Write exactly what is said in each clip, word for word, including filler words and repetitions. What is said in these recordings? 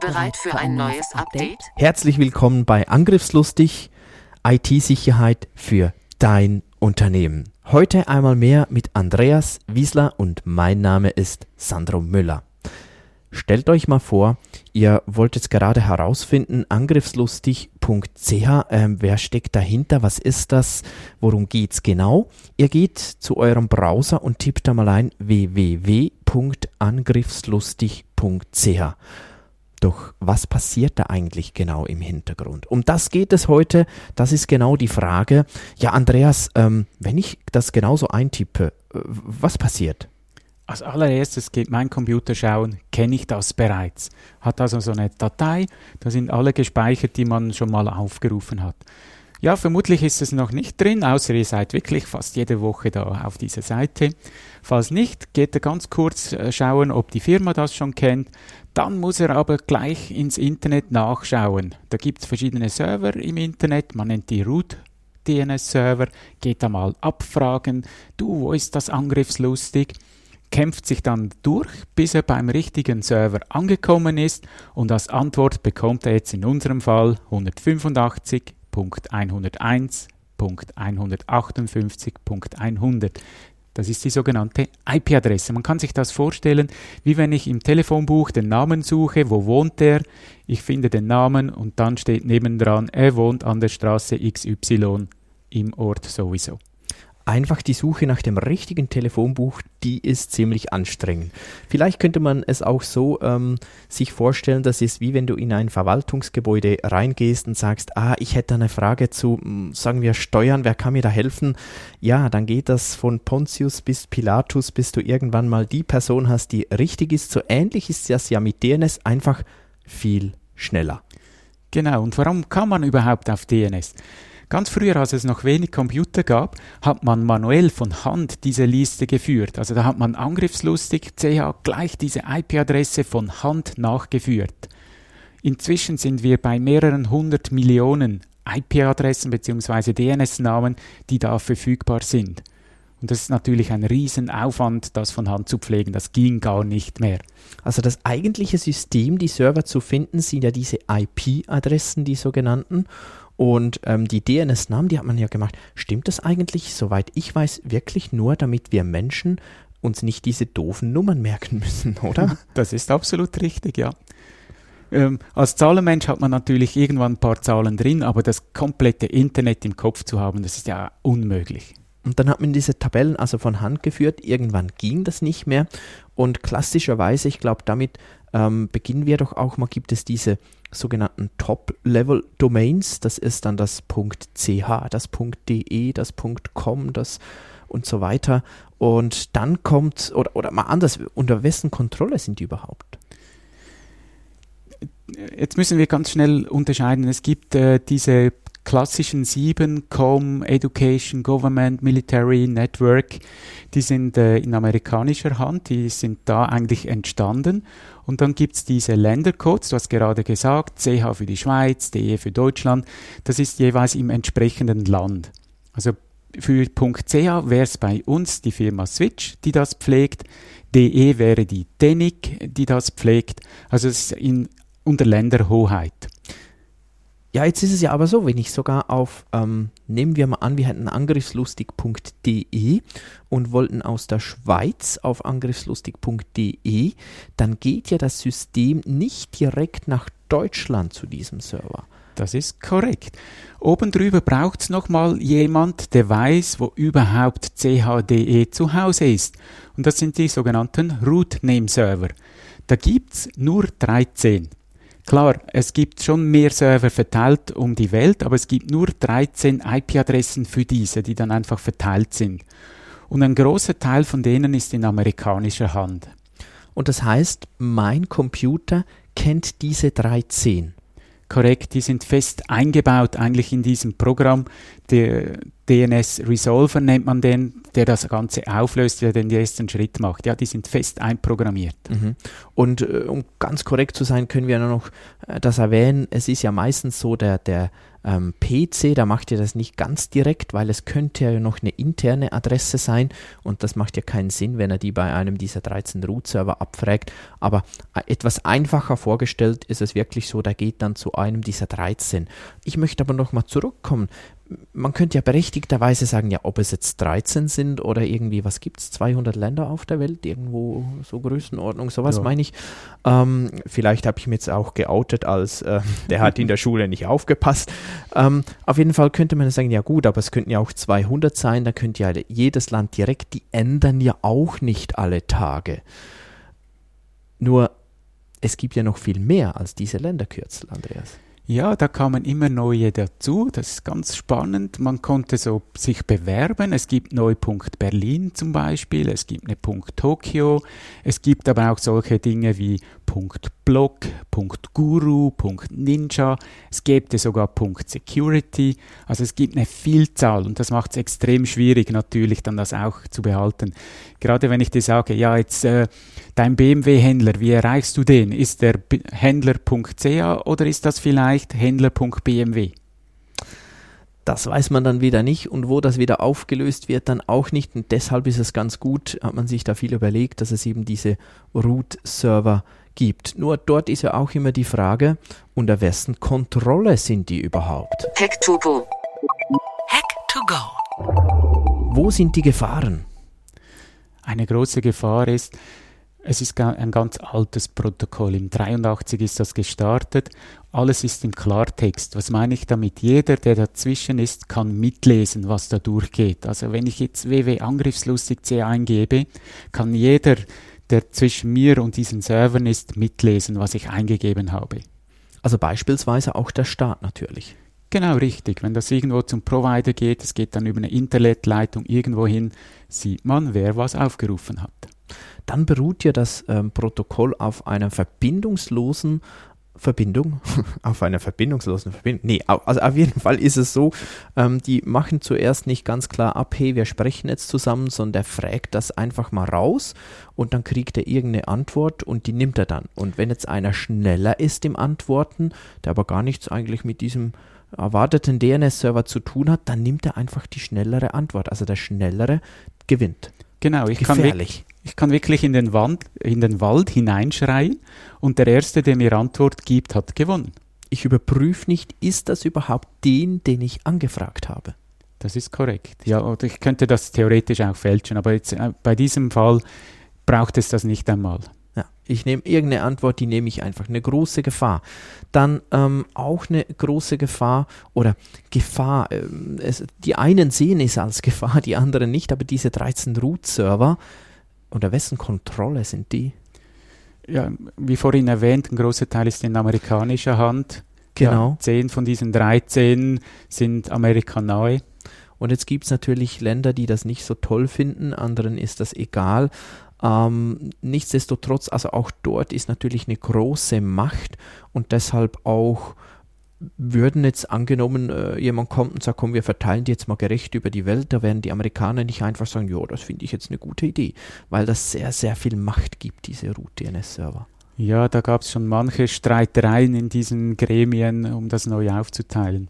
Bereit für ein neues Update? Herzlich willkommen bei Angriffslustig, I T-Sicherheit für dein Unternehmen. Heute einmal mehr mit Andreas Wiesler und mein Name ist Sandro Müller. Stellt euch mal vor, ihr wollt jetzt gerade herausfinden, angriffslustig punkt c h, äh, wer steckt dahinter, was ist das, worum geht's genau? Ihr geht zu eurem Browser und tippt da mal ein w w w punkt angriffslustig punkt c h. Doch was passiert da eigentlich genau im Hintergrund? Um das geht es heute, das ist genau die Frage. Ja, Andreas, ähm, wenn ich das genauso eintippe, was passiert? Als allererstes geht mein Computer schauen, kenne ich das bereits? Hat also so eine Datei, da sind alle gespeichert, die man schon mal aufgerufen hat. Ja, vermutlich ist es noch nicht drin, außer ihr seid wirklich fast jede Woche da auf dieser Seite. Falls nicht, geht er ganz kurz schauen, ob die Firma das schon kennt. Dann muss er aber gleich ins Internet nachschauen. Da gibt es verschiedene Server im Internet, man nennt die Root-Server. D N S-Server, geht da mal abfragen, du, wo ist das angriffslustig? Kämpft sich dann durch, bis er beim richtigen Server angekommen ist und als Antwort bekommt er jetzt in unserem Fall hundertfünfundachtzig Punkt hunderteins Punkt hundertachtundfünfzig Punkt hundert. Das ist die sogenannte I P-Adresse. Man kann sich das vorstellen, wie wenn ich im Telefonbuch den Namen suche, wo wohnt der? Ich finde den Namen und dann steht nebendran, er wohnt an der Straße X Y im Ort sowieso. Einfach die Suche nach dem richtigen Telefonbuch, die ist ziemlich anstrengend. Vielleicht könnte man es auch so ähm, sich vorstellen, das ist wie wenn du in ein Verwaltungsgebäude reingehst und sagst, ah, ich hätte eine Frage zu, sagen wir, Steuern, wer kann mir da helfen? Ja, dann geht das von Pontius bis Pilatus, bis du irgendwann mal die Person hast, die richtig ist. So ähnlich ist das ja mit D N S, einfach viel schneller. Genau, und warum kann man überhaupt auf D N S? Ganz früher, als es noch wenig Computer gab, hat man manuell von Hand diese Liste geführt. Also da hat man angriffslustig C H gleich diese I P-Adresse von Hand nachgeführt. Inzwischen sind wir bei mehreren hundert Millionen I P-Adressen bzw. D N S-Namen, die da verfügbar sind. Und das ist natürlich ein Riesenaufwand, das von Hand zu pflegen. Das ging gar nicht mehr. Also das eigentliche System, die Server zu finden, sind ja diese I P-Adressen, die sogenannten. Und ähm, die D N S-Namen, die hat man ja gemacht. Stimmt das eigentlich, soweit ich weiß, wirklich nur, damit wir Menschen uns nicht diese doofen Nummern merken müssen, oder? Das ist absolut richtig, ja. Ähm, als Zahlenmensch hat man natürlich irgendwann ein paar Zahlen drin, aber das komplette Internet im Kopf zu haben, das ist ja unmöglich. Und dann hat man diese Tabellen also von Hand geführt, irgendwann ging das nicht mehr und klassischerweise, ich glaube, damit ähm, beginnen wir doch auch mal, gibt es diese sogenannten Top-Level-Domains, das ist dann das .ch, das .de, das .com, das und so weiter und dann kommt, oder, oder mal anders, unter wessen Kontrolle sind die überhaupt? Jetzt müssen wir ganz schnell unterscheiden, es gibt äh, diese klassischen sieben, Com, Education, Government, Military, Network, die sind äh, in amerikanischer Hand, die sind da eigentlich entstanden. Und dann gibt es diese Ländercodes, du hast gerade gesagt, C H für die Schweiz, D E für Deutschland, das ist jeweils im entsprechenden Land. Also für .ch wäre es bei uns die Firma Switch, die das pflegt, D E wäre die TENIC, die das pflegt, also es ist in, unter Länderhoheit. Ja, jetzt ist es ja aber so, wenn ich sogar auf, ähm, nehmen wir mal an, wir hätten angriffslustig punkt de und wollten aus der Schweiz auf angriffslustig punkt de, dann geht ja das System nicht direkt nach Deutschland zu diesem Server. Das ist korrekt. Oben drüber braucht es nochmal jemand, der weiß, wo überhaupt C H D E zu Hause ist. Und das sind die sogenannten Root-Name-Server. Da gibt es nur dreizehn. Klar, es gibt schon mehr Server verteilt um die Welt, aber es gibt nur dreizehn I P-Adressen für diese, die dann einfach verteilt sind. Und ein großer Teil von denen ist in amerikanischer Hand. Und das heißt, mein Computer kennt diese dreizehn. Korrekt, die sind fest eingebaut eigentlich in diesem Programm. Der D N S-Resolver nennt man den, der das Ganze auflöst, der den ersten Schritt macht. Ja, die sind fest einprogrammiert. Mhm. Und äh, um ganz korrekt zu sein, können wir noch äh, das erwähnen, es ist ja meistens so, der, der ähm, P C, da macht ihr das nicht ganz direkt, weil es könnte ja noch eine interne Adresse sein und das macht ja keinen Sinn, wenn er die bei einem dieser dreizehn Root-Server abfragt. Aber äh, etwas einfacher vorgestellt ist es wirklich so, da geht dann zu einem dieser dreizehn. Ich möchte aber nochmal zurückkommen. Man könnte ja berechtigterweise sagen, ja, ob es jetzt dreizehn sind oder irgendwie, was gibt es, zweihundert Länder auf der Welt, irgendwo so Größenordnung, sowas ja. meine ich. Ähm, vielleicht habe ich mich jetzt auch geoutet als, äh, der hat in der Schule nicht aufgepasst. Ähm, auf jeden Fall könnte man sagen, ja gut, aber es könnten ja auch zweihundert sein, da könnte ja jedes Land direkt, die ändern ja auch nicht alle Tage. Nur, es gibt ja noch viel mehr als diese Länderkürzel, Andreas. Ja, da kamen immer neue dazu, das ist ganz spannend. Man konnte so sich bewerben, es gibt neu Punkt Berlin zum Beispiel, es gibt eine Punkt Tokio, es gibt aber auch solche Dinge wie Punkt Blog, Punkt Guru, Punkt Ninja, es gibt sogar Punkt Security, also es gibt eine Vielzahl und das macht es extrem schwierig natürlich dann das auch zu behalten. Gerade wenn ich dir sage, ja jetzt äh, dein B M W-Händler, wie erreichst du den? Ist der Händler.ca oder ist das vielleicht Händler.bmw? Das weiß man dann wieder nicht und wo das wieder aufgelöst wird, dann auch nicht. Und deshalb ist es ganz gut, hat man sich da viel überlegt, dass es eben diese Root-Server gibt. Nur dort ist ja auch immer die Frage, unter wessen Kontrolle sind die überhaupt? Hack to go. Hack to go. Wo sind die Gefahren? Eine große Gefahr ist, es ist ein ganz altes Protokoll. Im dreiundachtzig ist das gestartet. Alles ist im Klartext. Was meine ich damit? Jeder, der dazwischen ist, kann mitlesen, was da durchgeht. Also wenn ich jetzt w w w punkt angriffslustig punkt c eingebe, kann jeder, der zwischen mir und diesen Servern ist, mitlesen, was ich eingegeben habe. Also beispielsweise auch der Staat natürlich. Genau, richtig. Wenn das irgendwo zum Provider geht, es geht dann über eine Internetleitung irgendwo hin, sieht man, wer was aufgerufen hat. Dann beruht ja das ähm, Protokoll auf einer verbindungslosen Verbindung, auf einer verbindungslosen Verbindung, nee, also auf jeden Fall ist es so, ähm, die machen zuerst nicht ganz klar ab, hey, wir sprechen jetzt zusammen, sondern er fragt das einfach mal raus und dann kriegt er irgendeine Antwort und die nimmt er dann. Und wenn jetzt einer schneller ist im Antworten, der aber gar nichts eigentlich mit diesem erwarteten D N S-Server zu tun hat, dann nimmt er einfach die schnellere Antwort, also der Schnellere gewinnt. Genau, ich kann wirklich, ich kann wirklich in den Wand, in den Wald hineinschreien und der Erste, der mir Antwort gibt, hat gewonnen. Ich überprüfe nicht, ist das überhaupt den, den ich angefragt habe? Das ist korrekt. Ja, oder ich könnte das theoretisch auch fälschen, aber jetzt, äh, bei diesem Fall braucht es das nicht einmal. Ja, ich nehme irgendeine Antwort, die nehme ich einfach. Eine große Gefahr. Dann ähm, auch eine große Gefahr oder Gefahr, ähm, es, die einen sehen es als Gefahr, die anderen nicht, aber diese dreizehn Root-Server, unter wessen Kontrolle sind die? Ja, wie vorhin erwähnt, ein großer Teil ist in amerikanischer Hand. Genau. Ja, zehn von diesen dreizehn sind amerikanahe. Und jetzt gibt es natürlich Länder, die das nicht so toll finden, anderen ist das egal. Ähm, nichtsdestotrotz, also auch dort ist natürlich eine große Macht und deshalb auch würden jetzt angenommen, äh, jemand kommt und sagt, komm, wir verteilen die jetzt mal gerecht über die Welt, da werden die Amerikaner nicht einfach sagen, ja, das finde ich jetzt eine gute Idee, weil das sehr, sehr viel Macht gibt, diese Root-D N S-Server. Ja, da gab es schon manche Streitereien in diesen Gremien, um das neu aufzuteilen.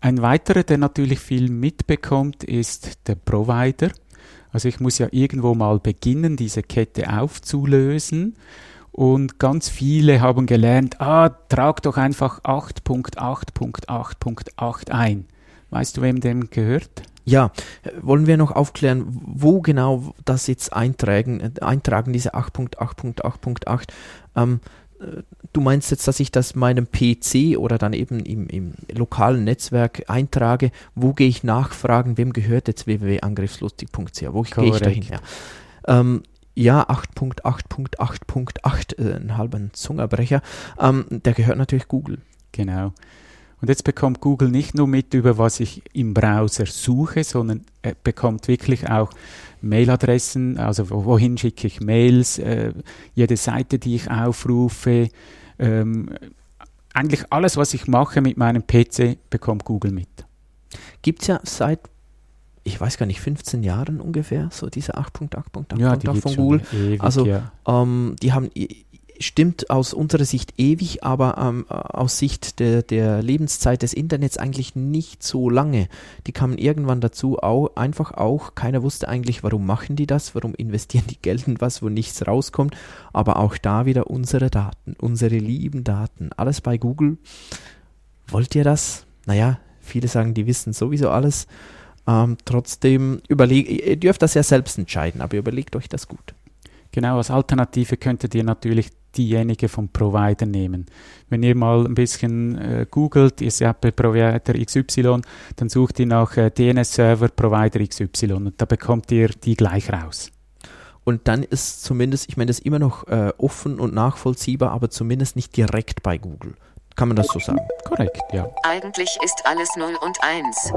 Ein weiterer, der natürlich viel mitbekommt, ist der Provider. Also ich muss ja irgendwo mal beginnen, diese Kette aufzulösen und ganz viele haben gelernt, ah, trag doch einfach acht Punkt acht Punkt acht Punkt acht ein. Weißt du, wem dem gehört? Ja, wollen wir noch aufklären, wo genau das jetzt eintragen, eintragen diese acht Punkt acht Punkt acht Punkt acht. Ähm, du meinst jetzt, dass ich das meinem P C oder dann eben im, im lokalen Netzwerk eintrage, wo gehe ich nachfragen, wem gehört jetzt w w w punkt angriffslustig punkt c h, wo gehe ich dahin? Ja. Ähm, Ja, acht Punkt acht Punkt acht Punkt acht, äh, einen halben Zungerbrecher, ähm, der gehört natürlich Google. Genau. Und jetzt bekommt Google nicht nur mit, über was ich im Browser suche, sondern äh, bekommt wirklich auch Mailadressen, also wohin schicke ich Mails, äh, jede Seite, die ich aufrufe, ähm, eigentlich alles, was ich mache mit meinem P C, bekommt Google mit. Gibt es ja seit, ich weiß gar nicht, fünfzehn Jahren ungefähr, so diese acht Punkt acht Punkt acht ja, die von Google. Ewig, also ja. ähm, die haben, stimmt aus unserer Sicht ewig, aber ähm, aus Sicht der, der Lebenszeit des Internets eigentlich nicht so lange. Die kamen irgendwann dazu, auch, einfach auch, keiner wusste eigentlich, warum machen die das, warum investieren die Geld in was, wo nichts rauskommt, aber auch da wieder unsere Daten, unsere lieben Daten, alles bei Google. Wollt ihr das? Naja, viele sagen, die wissen sowieso alles. Ähm, trotzdem, überleg, ihr dürft das ja selbst entscheiden, aber überlegt euch das gut. Genau, als Alternative könntet ihr natürlich diejenige vom Provider nehmen. Wenn ihr mal ein bisschen äh, googelt, ihr seid bei Provider X Y, dann sucht ihr nach äh, D N S-Server Provider X Y und da bekommt ihr die gleich raus. Und dann ist zumindest, ich meine, das ist immer noch äh, offen und nachvollziehbar, aber zumindest nicht direkt bei Google. Kann man das so sagen? Korrekt, ja. Eigentlich ist alles null und eins.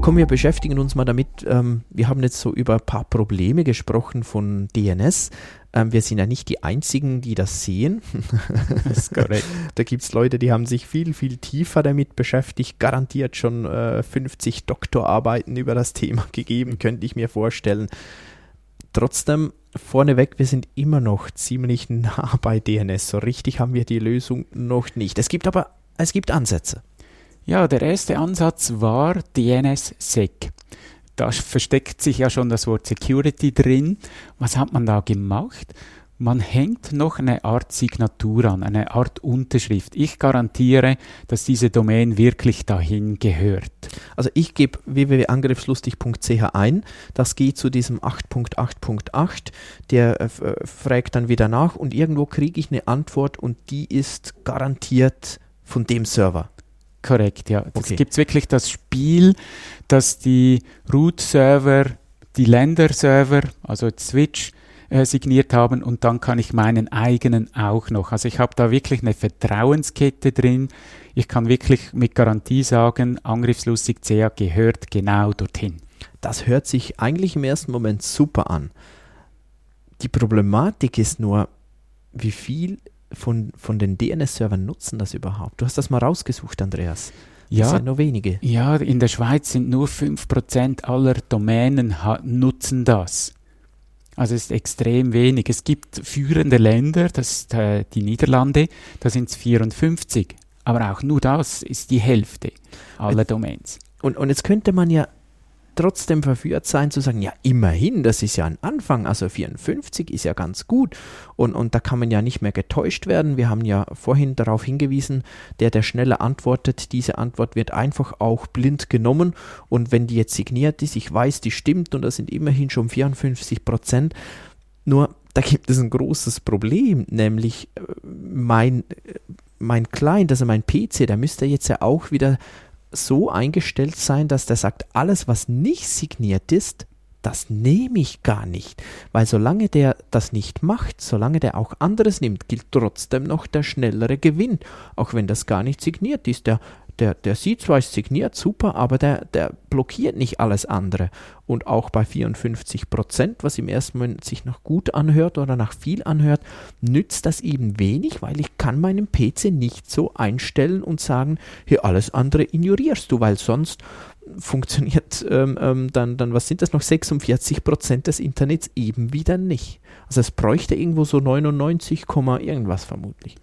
Komm, wir beschäftigen uns mal damit. Ähm, wir haben jetzt so über ein paar Probleme gesprochen von D N S. Ähm, wir sind ja nicht die Einzigen, die das sehen. Das ist korrekt. Da gibt es Leute, die haben sich viel, viel tiefer damit beschäftigt, garantiert schon äh, fünfzig Doktorarbeiten über das Thema gegeben, könnte ich mir vorstellen. Trotzdem, vorneweg, wir sind immer noch ziemlich nah bei D N S. So richtig haben wir die Lösung noch nicht. Es gibt aber, es gibt Ansätze. Ja, der erste Ansatz war D N S-Sec. Da versteckt sich ja schon das Wort Security drin. Was hat man da gemacht? Man hängt noch eine Art Signatur an, eine Art Unterschrift. Ich garantiere, dass diese Domain wirklich dahin gehört. Also ich gebe w w w punkt angriffslustig punkt c h ein. Das geht zu diesem acht Punkt acht Punkt acht. Der äh, fragt dann wieder nach und irgendwo kriege ich eine Antwort und die ist garantiert von dem Server. Korrekt, ja. Es okay. gibt wirklich das Spiel, dass die Root-Server, die Länder-Server, also Switch, äh, signiert haben und dann kann ich meinen eigenen auch noch. Also ich habe da wirklich eine Vertrauenskette drin. Ich kann wirklich mit Garantie sagen, Angriffslustig C A gehört genau dorthin. Das hört sich eigentlich im ersten Moment super an. Die Problematik ist nur, wie viel Von, von den D N S-Servern nutzen das überhaupt? Du hast das mal rausgesucht, Andreas. Das ja, sind nur wenige. Ja, in der Schweiz sind nur fünf Prozent aller Domänen ha- nutzen das. Also es ist extrem wenig. Es gibt führende Länder, das ist äh, die Niederlande, da sind es vierundfünfzig. Aber auch nur das ist die Hälfte aller Domains. Und, und jetzt könnte man ja trotzdem verführt sein zu sagen, ja immerhin, das ist ja ein Anfang, also vierundfünfzig ist ja ganz gut und, und da kann man ja nicht mehr getäuscht werden. Wir haben ja vorhin darauf hingewiesen, der, der schneller antwortet, diese Antwort wird einfach auch blind genommen und wenn die jetzt signiert ist, ich weiß, die stimmt und das sind immerhin schon vierundfünfzig Prozent, nur da gibt es ein großes Problem, nämlich mein, mein Client, also mein P C, da müsste jetzt ja auch wieder so eingestellt sein, dass der sagt, alles, was nicht signiert ist, das nehme ich gar nicht. Weil solange der das nicht macht, solange der auch anderes nimmt, gilt trotzdem noch der schnellere Gewinn. Auch wenn das gar nicht signiert ist. Der, der, der sieht zwar, ist signiert, super, aber der, der blockiert nicht alles andere. Und auch bei vierundfünfzig Prozent, was im ersten Moment sich noch gut anhört oder nach viel anhört, nützt das eben wenig, weil ich kann meinen P C nicht so einstellen und sagen, hier alles andere ignorierst du, weil sonst funktioniert ähm, ähm, dann, dann, was sind das noch, sechsundvierzig Prozent des Internets eben wieder nicht. Also es bräuchte irgendwo so neunundneunzig, irgendwas vermutlich.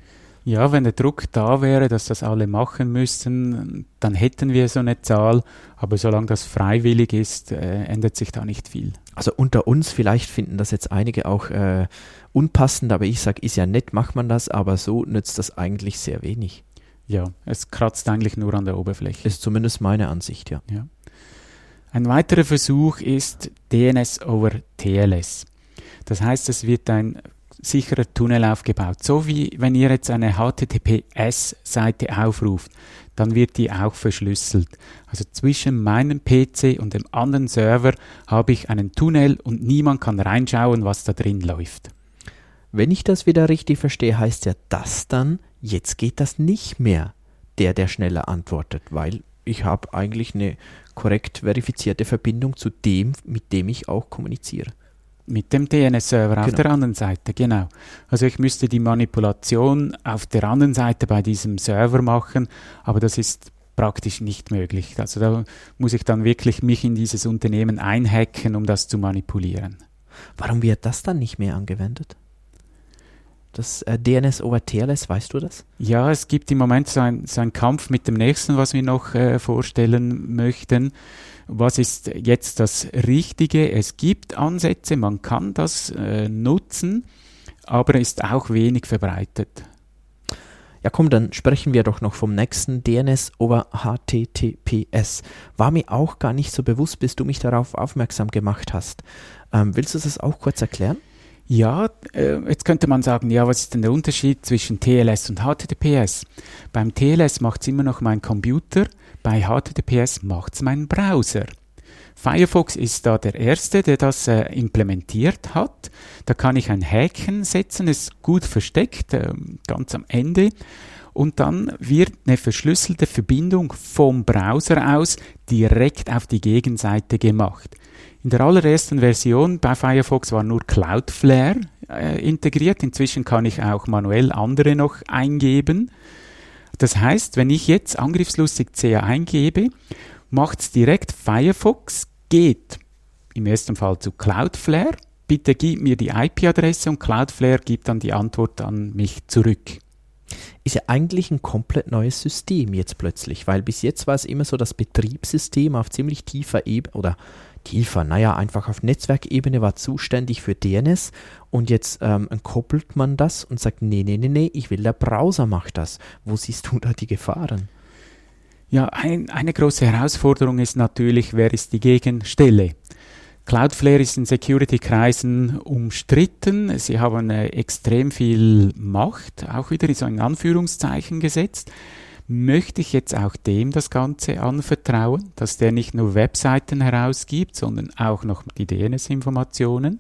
Ja, wenn der Druck da wäre, dass das alle machen müssten, dann hätten wir so eine Zahl. Aber solange das freiwillig ist, äh, ändert sich da nicht viel. Also unter uns, vielleicht finden das jetzt einige auch äh, unpassend, aber ich sage, ist ja nett, macht man das, aber so nützt das eigentlich sehr wenig. Ja, es kratzt eigentlich nur an der Oberfläche. Ist zumindest meine Ansicht, ja. ja. Ein weiterer Versuch ist D N S over T L S. Das heißt, es wird ein sicherer Tunnel aufgebaut. So wie wenn ihr jetzt eine H T T P S-Seite aufruft, dann wird die auch verschlüsselt. Also zwischen meinem P C und dem anderen Server habe ich einen Tunnel und niemand kann reinschauen, was da drin läuft. Wenn ich das wieder richtig verstehe, heißt ja das dann, jetzt geht das nicht mehr. der, der schneller antwortet, weil ich habe eigentlich eine korrekt verifizierte Verbindung zu dem, mit dem ich auch kommuniziere. Mit dem D N S-Server genau. Auf der anderen Seite, genau. Also ich müsste die Manipulation auf der anderen Seite bei diesem Server machen, aber das ist praktisch nicht möglich. Also da muss ich dann wirklich mich in dieses Unternehmen einhacken, um das zu manipulieren. Warum wird das dann nicht mehr angewendet? Das äh, D N S over T L S, weißt du das? Ja, es gibt im Moment so, ein, so einen Kampf mit dem nächsten, was wir noch äh, vorstellen möchten. Was ist jetzt das Richtige? Es gibt Ansätze, man kann das äh, nutzen, aber ist auch wenig verbreitet. Ja komm, dann sprechen wir doch noch vom nächsten, D N S over H T T P S. War mir auch gar nicht so bewusst, bis du mich darauf aufmerksam gemacht hast. Ähm, willst du das auch kurz erklären? Ja, jetzt könnte man sagen, ja, was ist denn der Unterschied zwischen T L S und H T T P S? Beim T L S macht es immer noch mein Computer, bei H T T P S macht es mein Browser. Firefox ist da der Erste, der das äh, implementiert hat. Da kann ich ein Häkchen setzen, ist gut versteckt, äh, ganz am Ende. Und dann wird eine verschlüsselte Verbindung vom Browser aus direkt auf die Gegenseite gemacht. In der allerersten Version bei Firefox war nur Cloudflare äh, integriert. Inzwischen kann ich auch manuell andere noch eingeben. Das heißt, wenn ich jetzt angriffslustig C A eingebe, macht es direkt Firefox, geht im ersten Fall zu Cloudflare. Bitte gib mir die I P-Adresse und Cloudflare gibt dann die Antwort an mich zurück. Ist ja eigentlich ein komplett neues System jetzt plötzlich, weil bis jetzt war es immer so, das Betriebssystem auf ziemlich tiefer Ebene oder tiefer, naja, einfach auf Netzwerkebene war zuständig für D N S und jetzt ähm, entkoppelt man das und sagt, nee, nee, nee, nee, ich will, der Browser macht das. Wo siehst du da die Gefahren? Ja, ein, eine große Herausforderung ist natürlich, wer ist die Gegenstelle? Cloudflare ist in Security-Kreisen umstritten. Sie haben äh, extrem viel Macht, auch wieder so in Anführungszeichen gesetzt. Möchte ich jetzt auch dem das Ganze anvertrauen, dass der nicht nur Webseiten herausgibt, sondern auch noch die D N S-Informationen?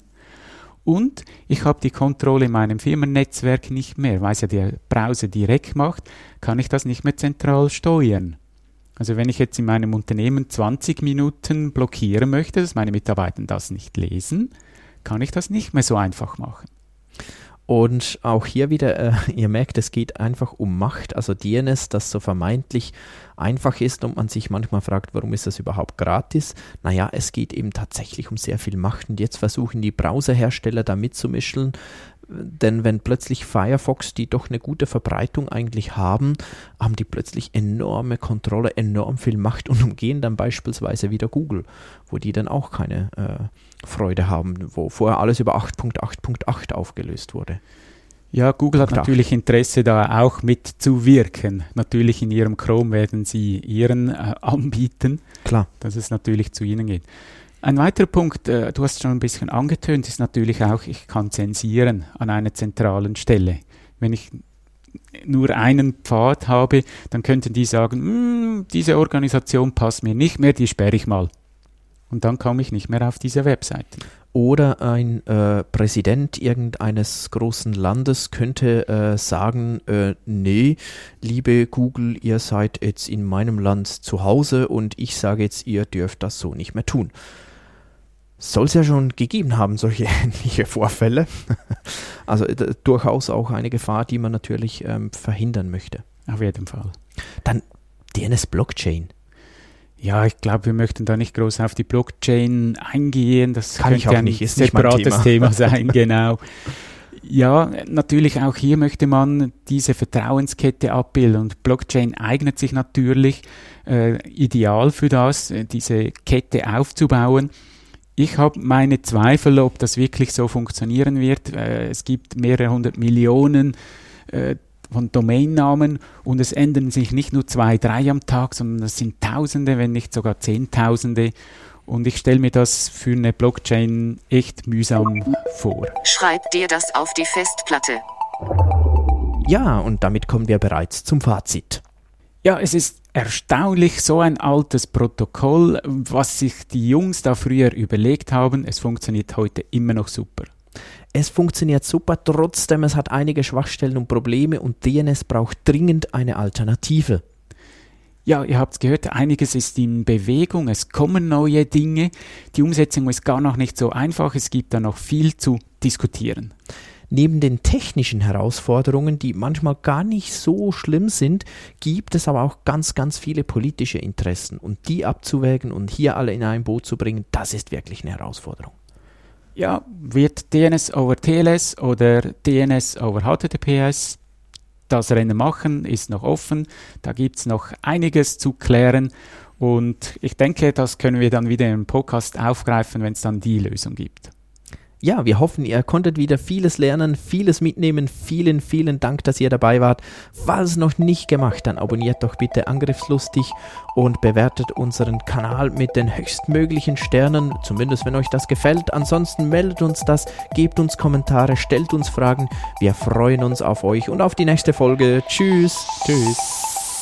Und ich habe die Kontrolle in meinem Firmennetzwerk nicht mehr. Weil es ja der Browser direkt macht, kann ich das nicht mehr zentral steuern. Also wenn ich jetzt in meinem Unternehmen zwanzig Minuten blockieren möchte, dass meine Mitarbeiter das nicht lesen, kann ich das nicht mehr so einfach machen. Und auch hier wieder, äh, ihr merkt, es geht einfach um Macht, also D N S, das so vermeintlich einfach ist und man sich manchmal fragt, warum ist das überhaupt gratis? Naja, es geht eben tatsächlich um sehr viel Macht und jetzt versuchen die Browserhersteller da mitzumischen, denn wenn plötzlich Firefox, die doch eine gute Verbreitung eigentlich haben, haben die plötzlich enorme Kontrolle, enorm viel Macht und umgehen dann beispielsweise wieder Google, wo die dann auch keine äh, Freude haben, wo vorher alles über acht Punkt acht Punkt acht aufgelöst wurde. Ja, Google hat natürlich Interesse, da auch mitzuwirken. Natürlich in ihrem Chrome werden sie ihren äh, anbieten, klar, dass es natürlich zu ihnen geht. Ein weiterer Punkt, äh, du hast schon ein bisschen angetönt, ist natürlich auch, ich kann zensieren an einer zentralen Stelle. Wenn ich nur einen Pfad habe, dann könnten die sagen, diese Organisation passt mir nicht mehr, die sperre ich mal. Und dann komme ich nicht mehr auf diese Webseite. Oder ein äh, Präsident irgendeines großen Landes könnte äh, sagen, äh, nee, liebe Google, ihr seid jetzt in meinem Land zu Hause und ich sage jetzt, ihr dürft das so nicht mehr tun. Soll es ja schon gegeben haben, solche ähnliche Vorfälle. Also d- durchaus auch eine Gefahr, die man natürlich ähm, verhindern möchte. Auf jeden Fall. Dann D N S-Blockchain. Ja, ich glaube, wir möchten da nicht groß auf die Blockchain eingehen. Das kann könnte ich auch ein nicht. Ist separates Thema. Thema sein, genau. Ja, natürlich auch hier möchte man diese Vertrauenskette abbilden und Blockchain eignet sich natürlich äh, ideal für das, diese Kette aufzubauen. Ich habe meine Zweifel, ob das wirklich so funktionieren wird. Äh, es gibt mehrere hundert Millionen äh, von Domainnamen und es ändern sich nicht nur zwei, drei am Tag, sondern es sind Tausende, wenn nicht sogar Zehntausende und ich stelle mir das für eine Blockchain echt mühsam vor. Schreib dir das auf die Festplatte. Ja, und damit kommen wir bereits zum Fazit. Ja, es ist erstaunlich, so ein altes Protokoll, was sich die Jungs da früher überlegt haben, es funktioniert heute immer noch super. Es funktioniert super, trotzdem es hat einige Schwachstellen und Probleme und D N S braucht dringend eine Alternative. Ja, ihr habt es gehört, einiges ist in Bewegung, es kommen neue Dinge. Die Umsetzung ist gar noch nicht so einfach, es gibt da noch viel zu diskutieren. Neben den technischen Herausforderungen, die manchmal gar nicht so schlimm sind, gibt es aber auch ganz, ganz viele politische Interessen. Und die abzuwägen und hier alle in ein Boot zu bringen, das ist wirklich eine Herausforderung. Ja, wird D N S over T L S oder D N S over H T T P S das Rennen machen, ist noch offen. Da gibt es noch einiges zu klären. Und ich denke, das können wir dann wieder im Podcast aufgreifen, wenn es dann die Lösung gibt. Ja, wir hoffen, ihr konntet wieder vieles lernen, vieles mitnehmen. Vielen, vielen Dank, dass ihr dabei wart. Falls noch nicht gemacht, dann abonniert doch bitte Angriffslustig und bewertet unseren Kanal mit den höchstmöglichen Sternen, zumindest wenn euch das gefällt. Ansonsten meldet uns das, gebt uns Kommentare, stellt uns Fragen. Wir freuen uns auf euch und auf die nächste Folge. Tschüss. Tschüss.